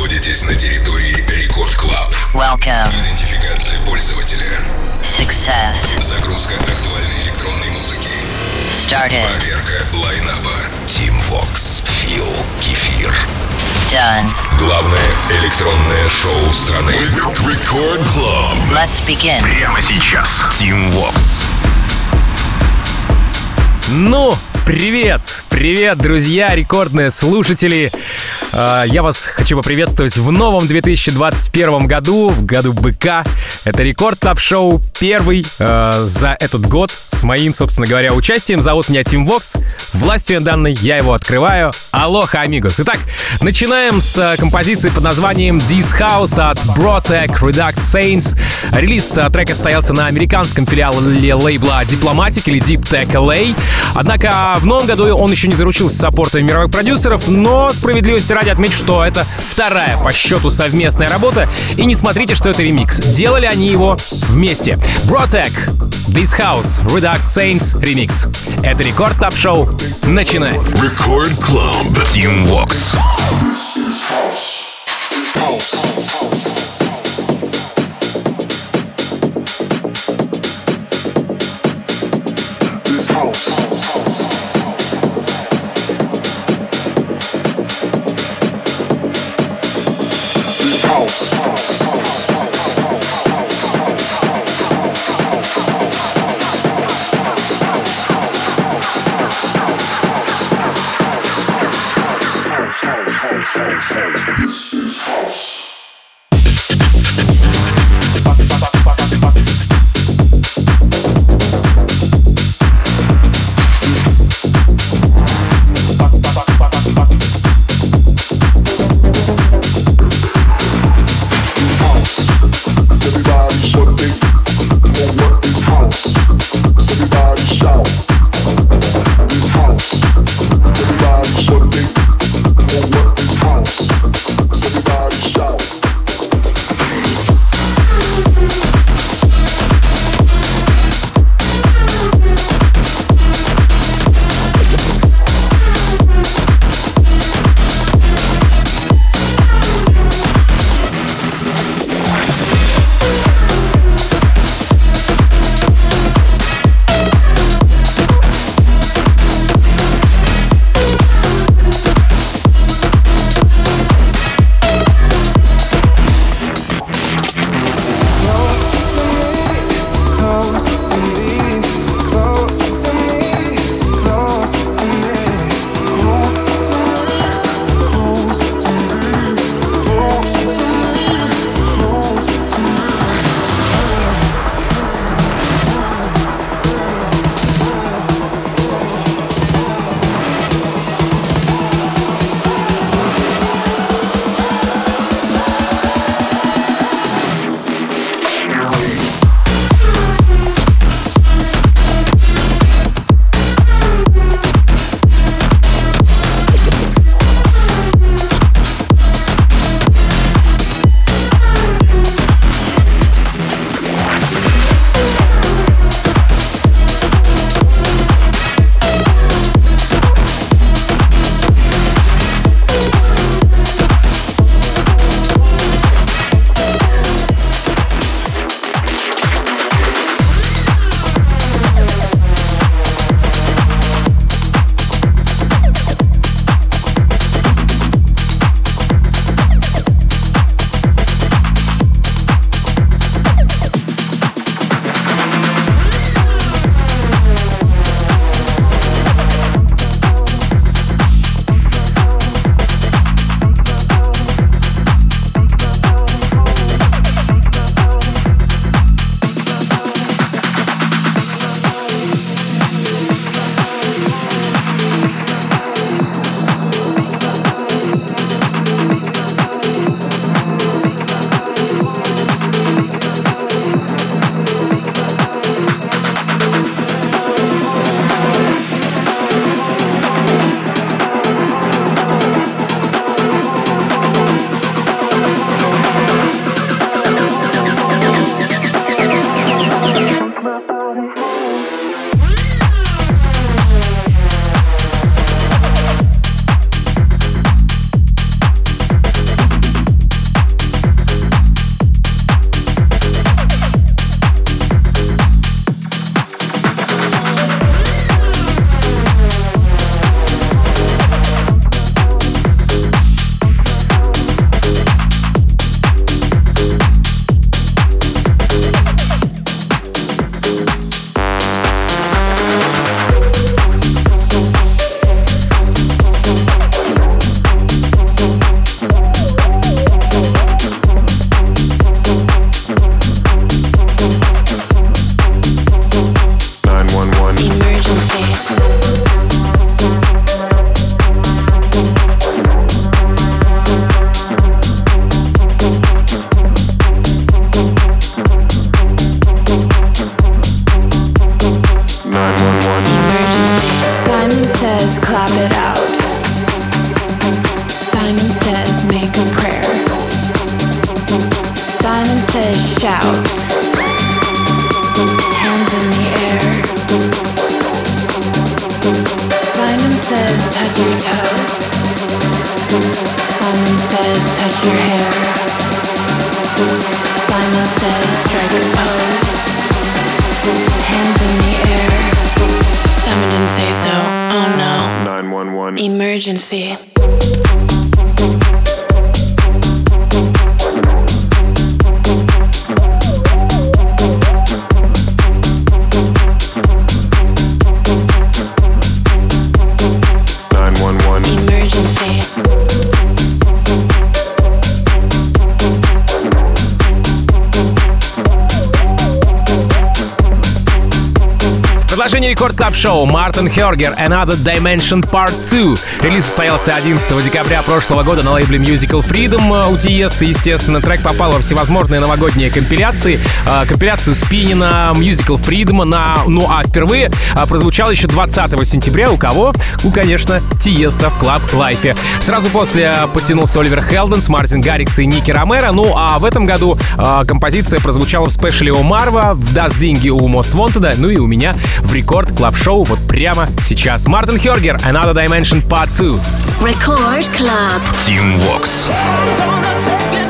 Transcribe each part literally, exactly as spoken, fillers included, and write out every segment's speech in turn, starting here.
находитесь на территории Record Club. Welcome. Идентификация пользователя. Success. Загрузка актуальной электронной музыки. Started. Проверка лайнапа. Тим Вокс. Фил. Кефир. Done. Главное электронное шоу страны. Record Club. Let's begin. Прямо сейчас. Тим Вокс. Ну, привет! Привет, друзья, рекордные слушатели! Я вас хочу поприветствовать в новом две тысячи двадцать первом году, в году быка. Это Рекорд Клаб Шоу, первый э, за этот год с моим, собственно говоря, участием. Зовут меня Тим Вокс. Властью данной я его открываю. Алоха, амигос! Итак, начинаем с композиции под названием This House от Brotech Redux Saints. Релиз трека состоялся на американском филиале лейбла Diplomatic или Deep Tech эл эй. Однако в новом году он еще не заручился саппортом мировых продюсеров, но справедливости ради отмечу, что это вторая по счету совместная работа, и не смотрите, что это ремикс. Делали они его вместе. Brotech, This House, Redux Saints Remix. Это Рекорд Клаб Шоу. Начинаем. Record Club. Тим Вокс. This is house. We'll be right back. says shout. Hands in the air. Simon says touch your toes. Simon says touch your hair. Simon says strike a pose. Hands in the air. Simon didn't say so. Oh no. nine one one. Emergency. Продолжение Record Club Show. Marten Horger, Another Dimension Part two. Релиз состоялся одиннадцатого декабря прошлого года на лейбле Musical Freedom у Tiësto. Естественно, трек попал во всевозможные новогодние компиляции. Компиляцию Спиннина, Musical Freedom. На... Ну а впервые прозвучал еще двадцатого сентября. У кого? У, конечно, Tiësto в Клаб Лайфе. Сразу после подтянулся Оливер Хелденс, Мартин Гаррикс и Ники Ромеро. Ну а в этом году композиция прозвучала в спешле у Марва, в Даст деньги у Most Wanted, ну и у меня в Record Club Show вот прямо сейчас. Marten Horger, Another Dimension Part two. Record Club. Тим Вокс. You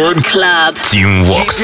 Record Club. Тим Вокс.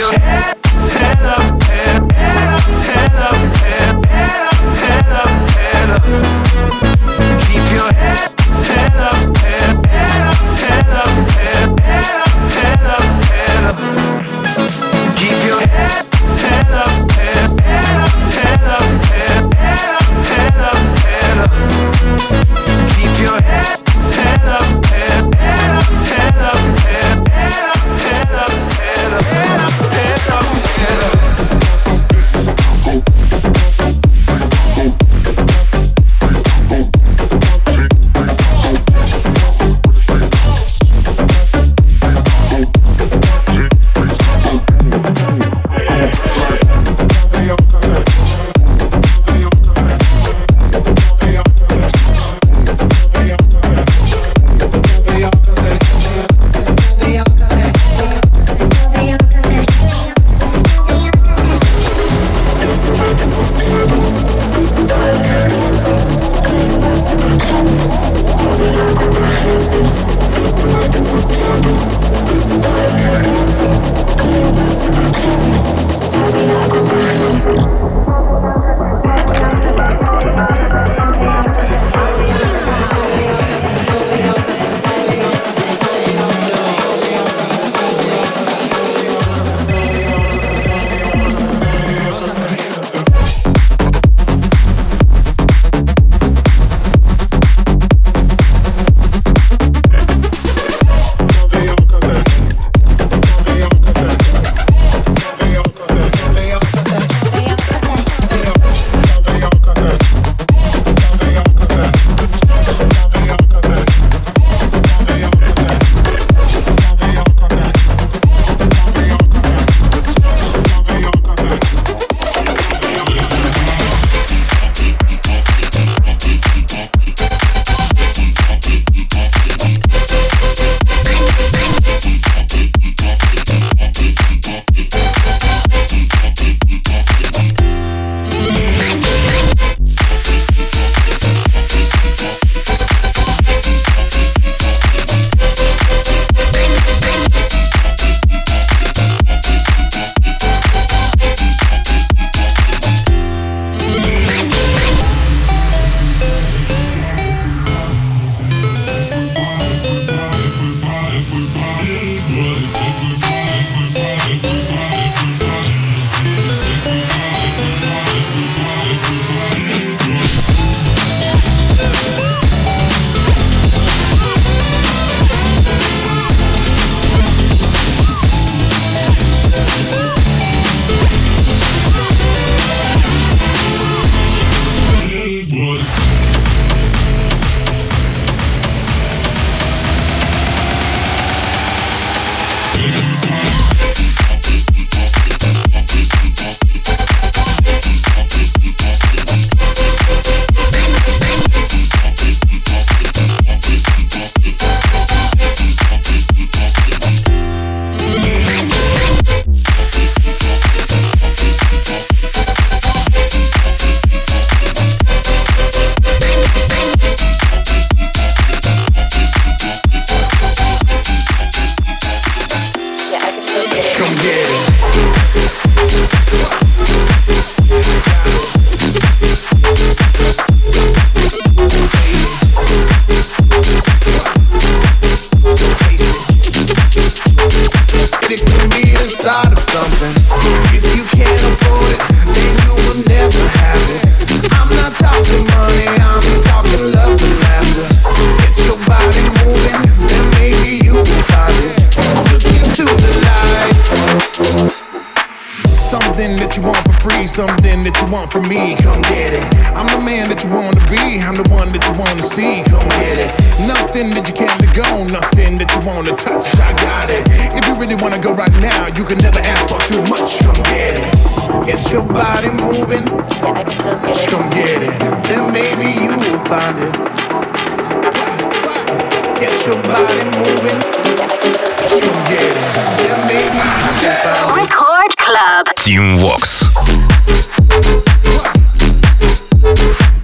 Тим Вокс.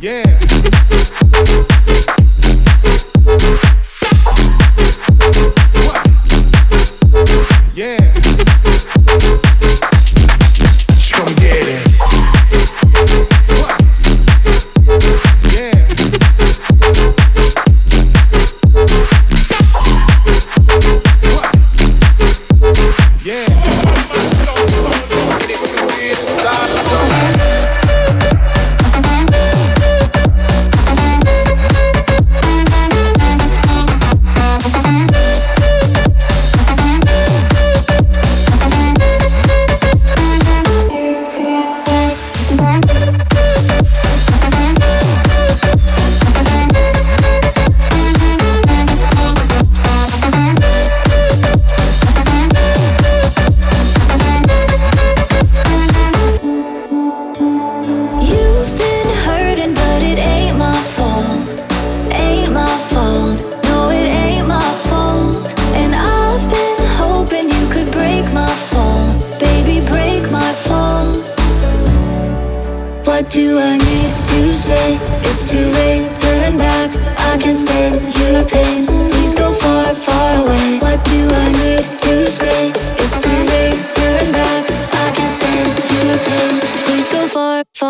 Yeah. Yeah. do I need to say? It's too late, turn back, I can't stand your pain. Please go far, far away. What do I need to say? It's too late, turn back, I can't stand your pain. Please go far,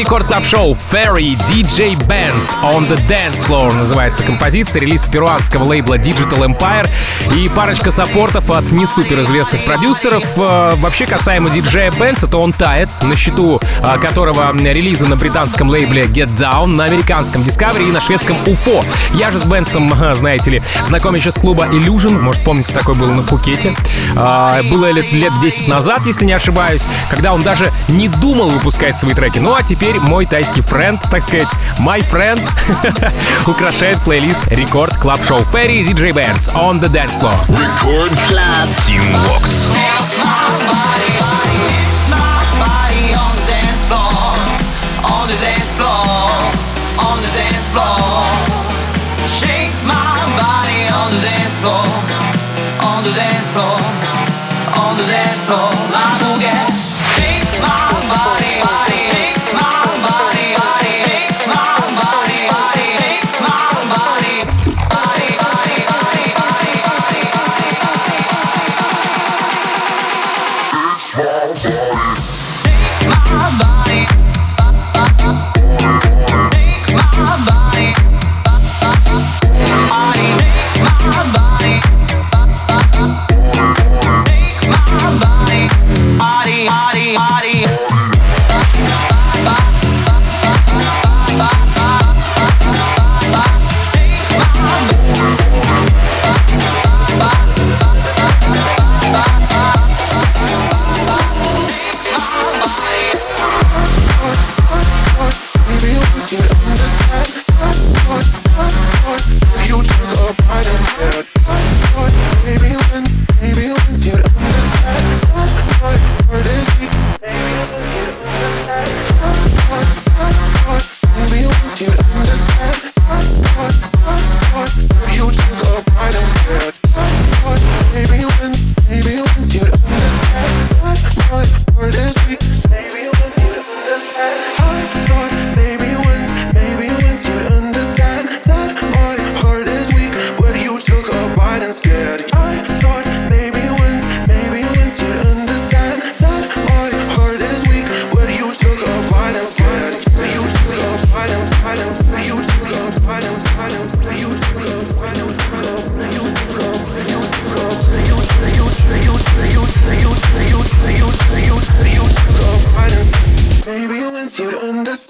Record Club Show Fairy ди джей Benz on the Dance Floor называется композиция, релиз перуанского лейбла Digital Empire и парочка саппортов от не суперизвестных продюсеров. Вообще касаемо диджея Бенса, то он таец, на счету которого релизы на британском лейбле Get Down, на американском Discovery и на шведском ю эф о. Я же с Бенсом, знаете ли, знаком еще с клуба Illusion, может помните, такой был на Пхукете. Было лет, лет десять назад, если не ошибаюсь, когда он даже не думал выпускать свои треки. Ну а теперь мой тайский френд, так сказать, my friend, украшает плейлист Record Club Show Ferry ди джей Benz on the Dance Floor. Record Club Team Vox.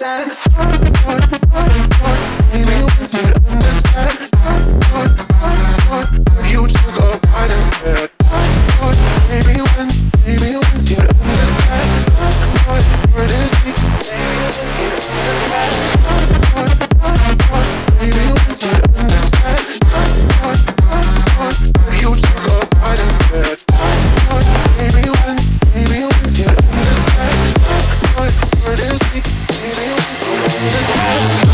understand. Maybe you want to understand. But you took a bite instead. Maybe you want, maybe you want to understand. But where it is deep. Maybe you want to understand. But you took a bite instead. Maybe you want, maybe you want to understand. But where it is deep. Maybe you want to understand.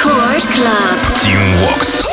Record Club. Тим Вокс.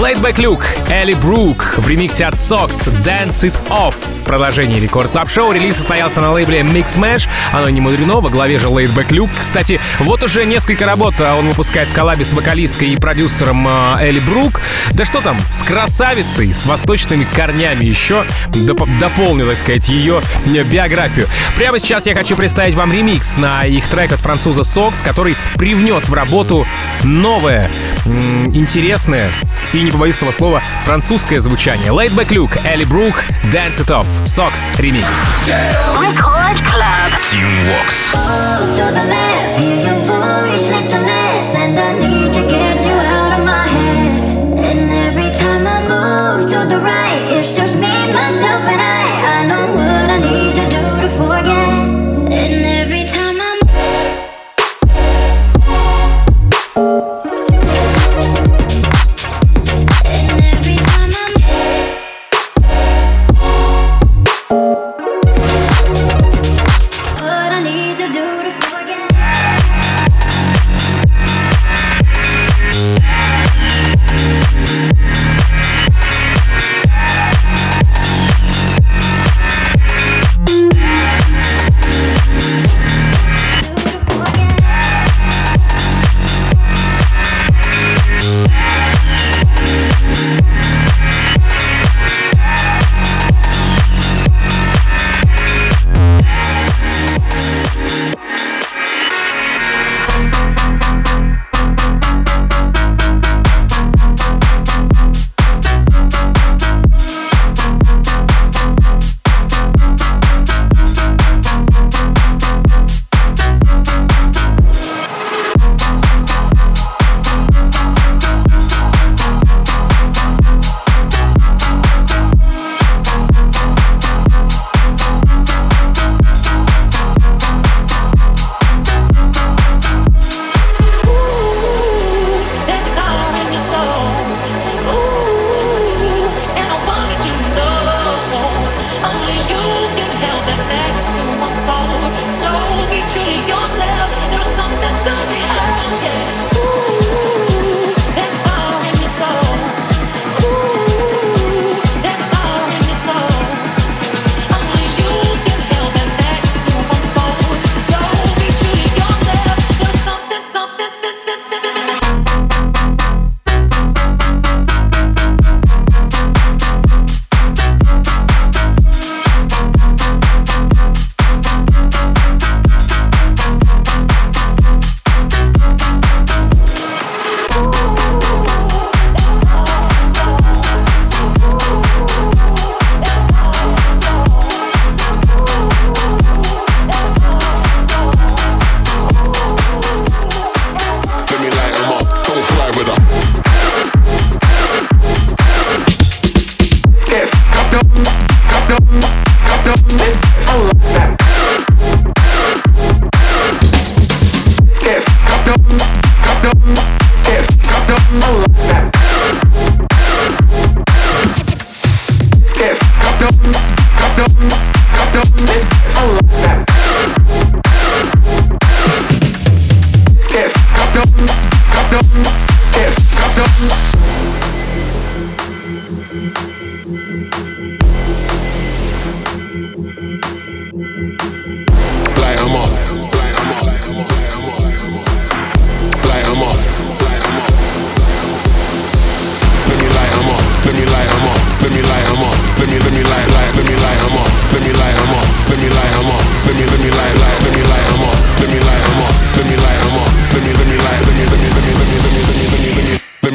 Laidback Luke, Ally Brooke в ремиксе от Soxx Dance It Off. В продолжении Record Club Show релиз состоялся на лейбле Mix Mash. Оно не мудрено, во главе же Laidback Luke. Кстати, вот уже несколько работ он выпускает в коллабе с вокалисткой и продюсером Ally Brooke. Да что там, с красавицей, с восточными корнями еще доп- дополнил, так сказать, ее биографию. Прямо сейчас я хочу представить вам ремикс на их трек от француза Soxx, который привнес в работу новое, м- интересное и, не побоюсь этого слова, французское звучание. Laidback Luke, Ally Brooke, Dance It Off, Soxx Remix. Record Club. Team Walks. Oh, to the left, hear your voice, let the left, and I need to get you out of my head. And every time I move to the right, it's just me, myself, and I. I know what I need to do to forget. And every time.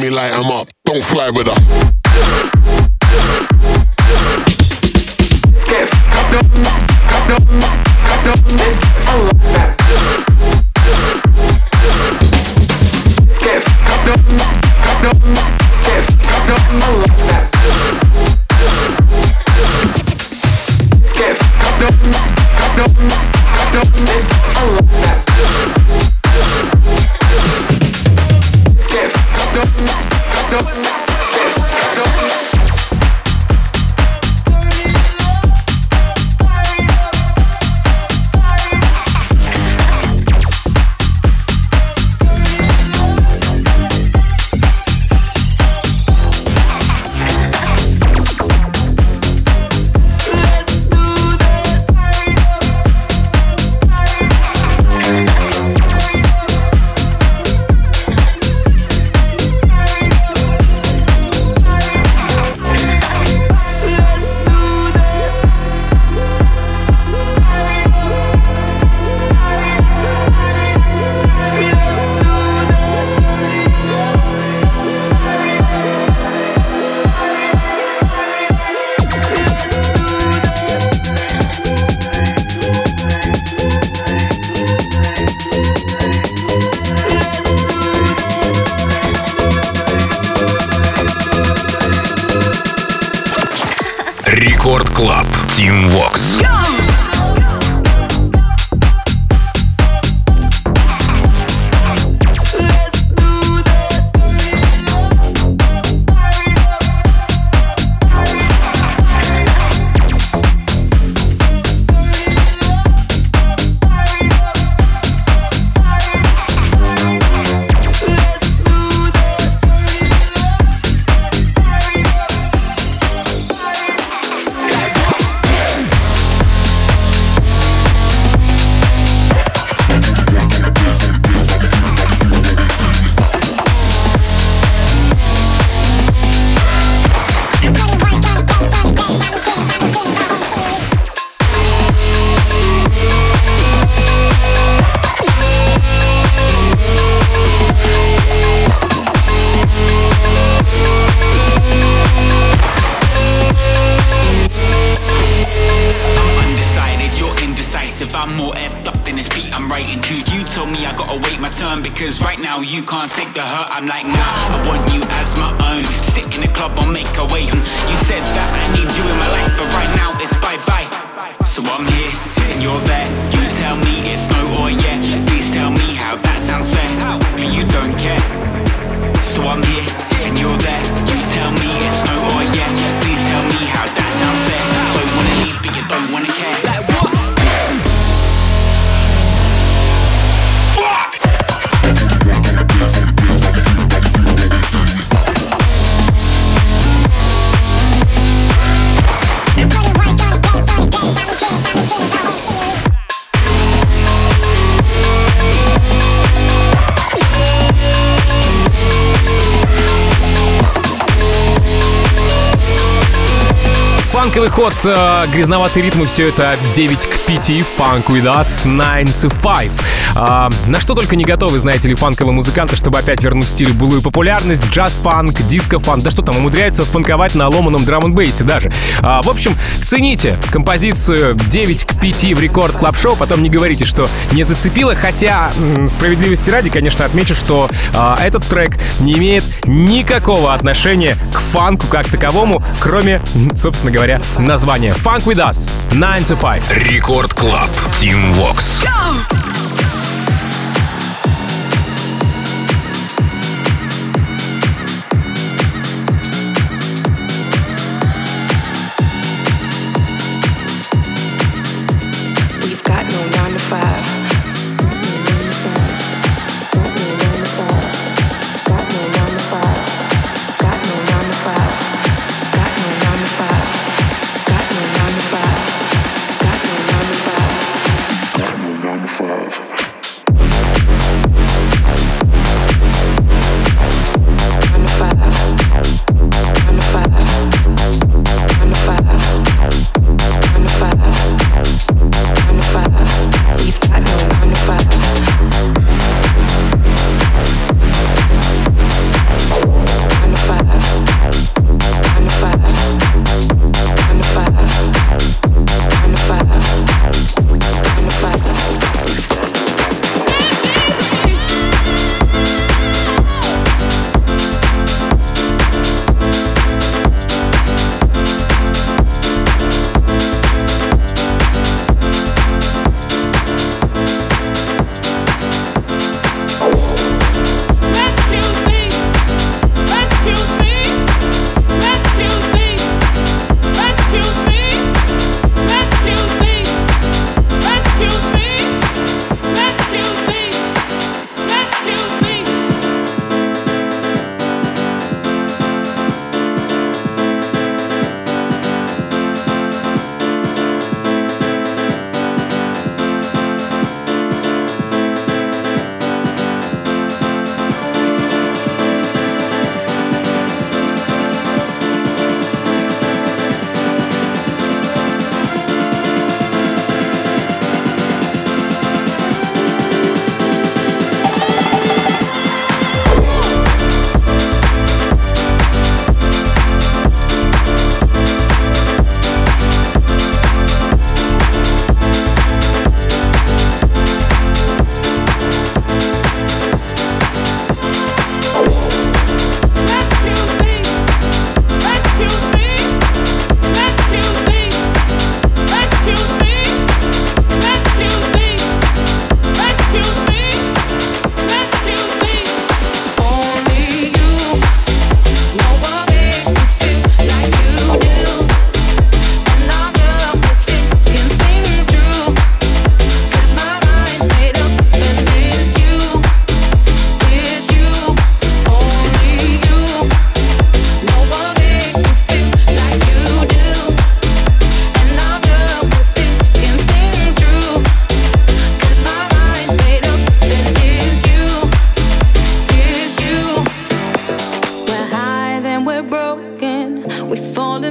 let me light 'em up. Don't fly with us. Skiff, hustle, hustle, hustle. Let's unlock that. Skiff, hustle, hustle, skiff, hustle, unlock that. Skiff, hustle, hustle, hustle. Let's unlock that. Skiff, hustle, hustle, skiff, hustle. Record Club, Тим Вокс. Фанковый ход, э, грязноватые ритмы, все это девять к пяти, Funk With Us, nine to five. Э, на что только не готовы, знаете ли, фанковые музыканты, чтобы опять вернуть стилю былую популярность, джаз-фанк, диско-фанк, да что там, умудряются фанковать на ломаном драм-н-бейсе даже. Э, в общем, цените композицию девять к пяти в Record Club Show, потом не говорите, что не зацепило, хотя, м- справедливости ради, конечно, отмечу, что э, этот трек не имеет никакого отношения к фанку как таковому, кроме, собственно говоря, название Funk With Us, nine to five. Record Club, Тим Вокс. Fire.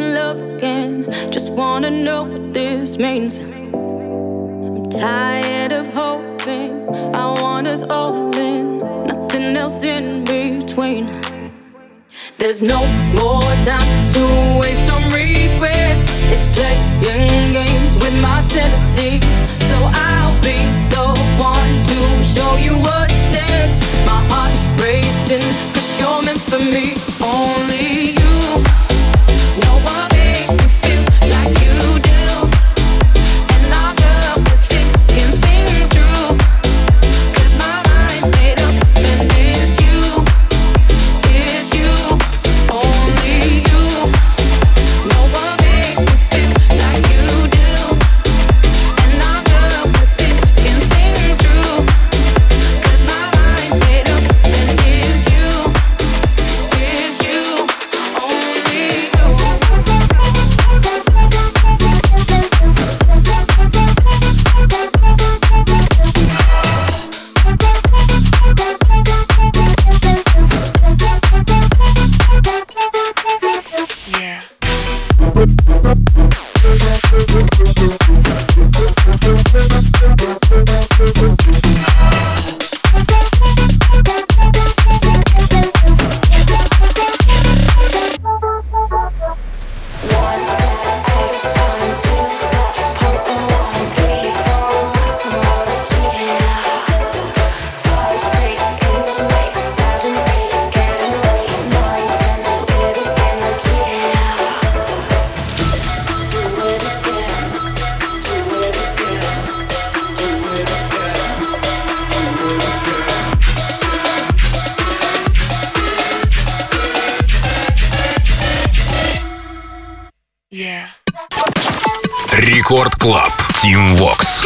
in love again. Just wanna know what this means. I'm tired of hoping. I want us all in, nothing else in between. There's no more time to waste on regrets. It's playing games with my sanity. So I'll be the one to show you what's next. My heart racing, cause you're meant for me. Only you know what makes me feel like you do. And I'm done with thinking things through, cause my mind's made up and it's you, it's you. Only you know what makes me feel like you do. And I'm done with thinking things through, cause my mind's made up and it's you, it's you. Only you. Record Club, Тим Вокс.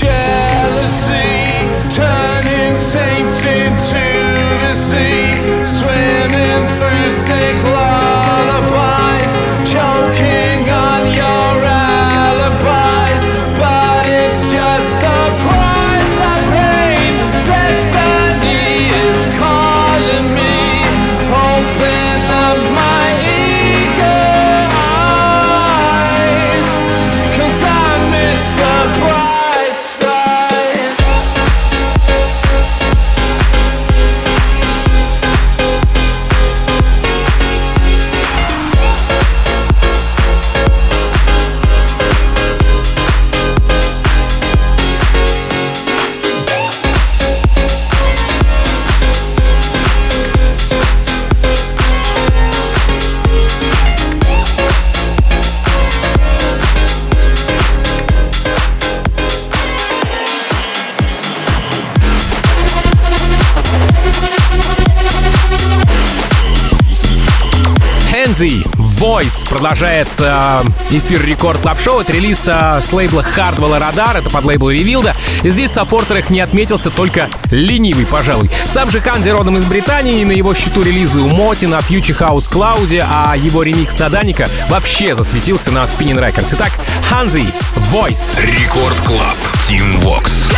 Jealousy, turning saints into the sea, swimming through sick lullabies, choking on your alibis, but it's just the price I paid. Destiny is calling me, open up my ego. Hanzi, Voice продолжает э, эфир Record Club Show. Это релиз э, с лейбла Hardwell и Radar, это под лейбл Revealed. И здесь саппорт-трек не отметился, только ленивый, пожалуй. Сам же Hanzi родом из Британии, и на его счету релизы у Моти на Future House Cloud, а его ремикс на Даника вообще засветился на Spinnin Records. Итак, Hanzi, Voice. Record Club, Тим Вокс.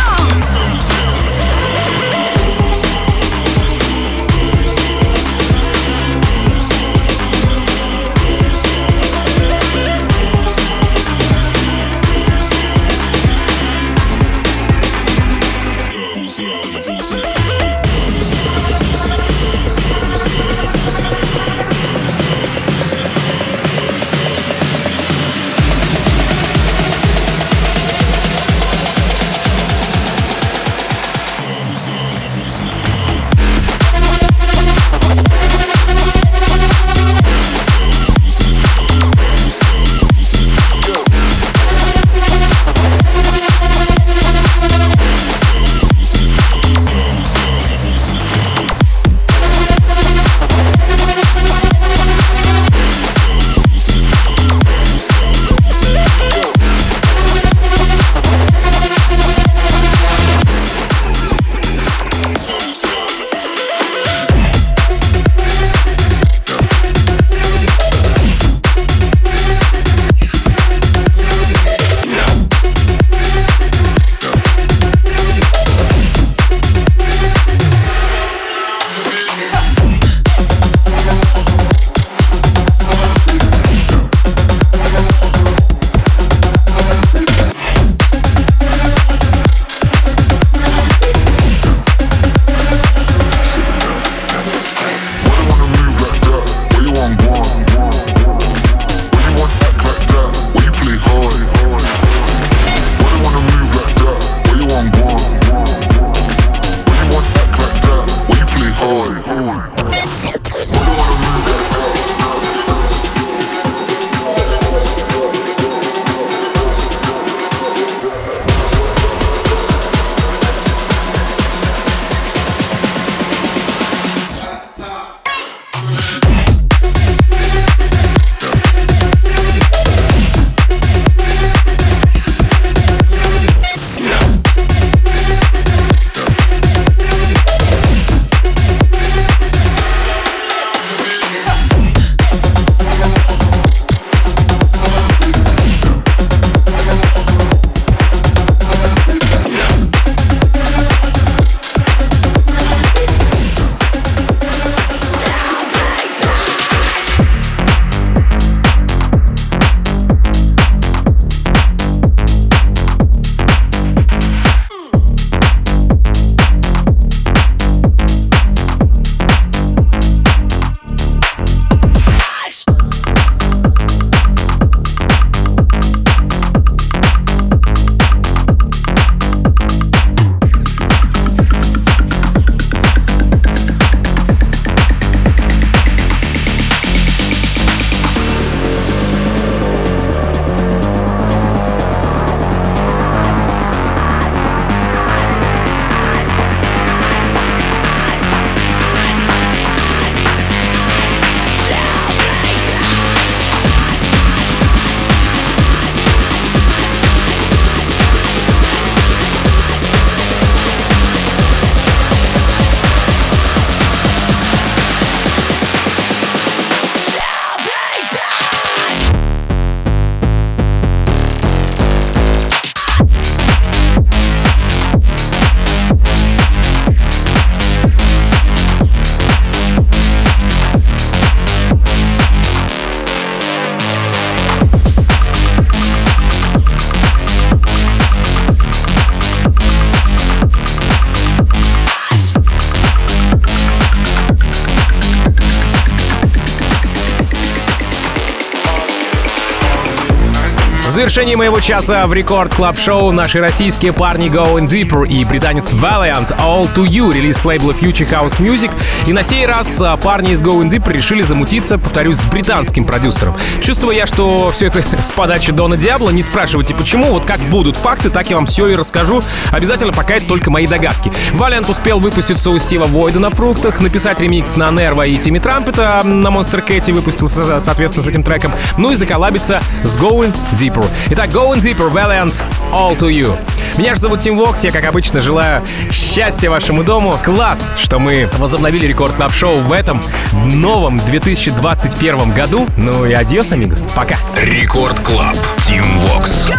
В завершении моего часа в Record Club Show наши российские парни Going Deeper и британец Valiant All To You, релиз лейбла Future House Music. И на сей раз парни из Going Deeper решили замутиться, повторюсь, с британским продюсером. Чувствую я, что все это с подачи Дона Диабло. Не спрашивайте почему, вот как будут факты, так я вам все и расскажу. Обязательно, пока это только мои догадки. Valiant успел выпуститься у Стива Войда на фруктах, написать ремикс на Нерва и Тимми Трампета, на Монстер Кэти выпустился, соответственно, с этим треком, ну и заколлабиться с Going Deeper. Итак, Going Deeper, Valiant, All To You. Меня же зовут Тим Вокс, я, как обычно, желаю счастья вашему дому. Класс, что мы возобновили Record Club Show в этом новом две тысячи двадцать первом году. Ну и адьос, амигос, пока. Record Club, Тим Вокс.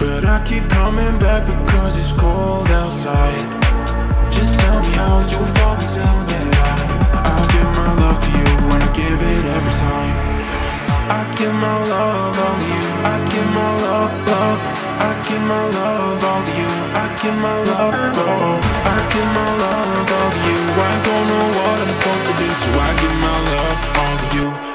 But I keep coming back because it's cold outside. Just tell me how you'll fall down that I, I'll give my love to you when I give it every time. I give my love all to you. I give my love, love. I give my love all to you. I give my love, love. I give my love all to you. I don't know what I'm supposed to do, so I give my love all to you.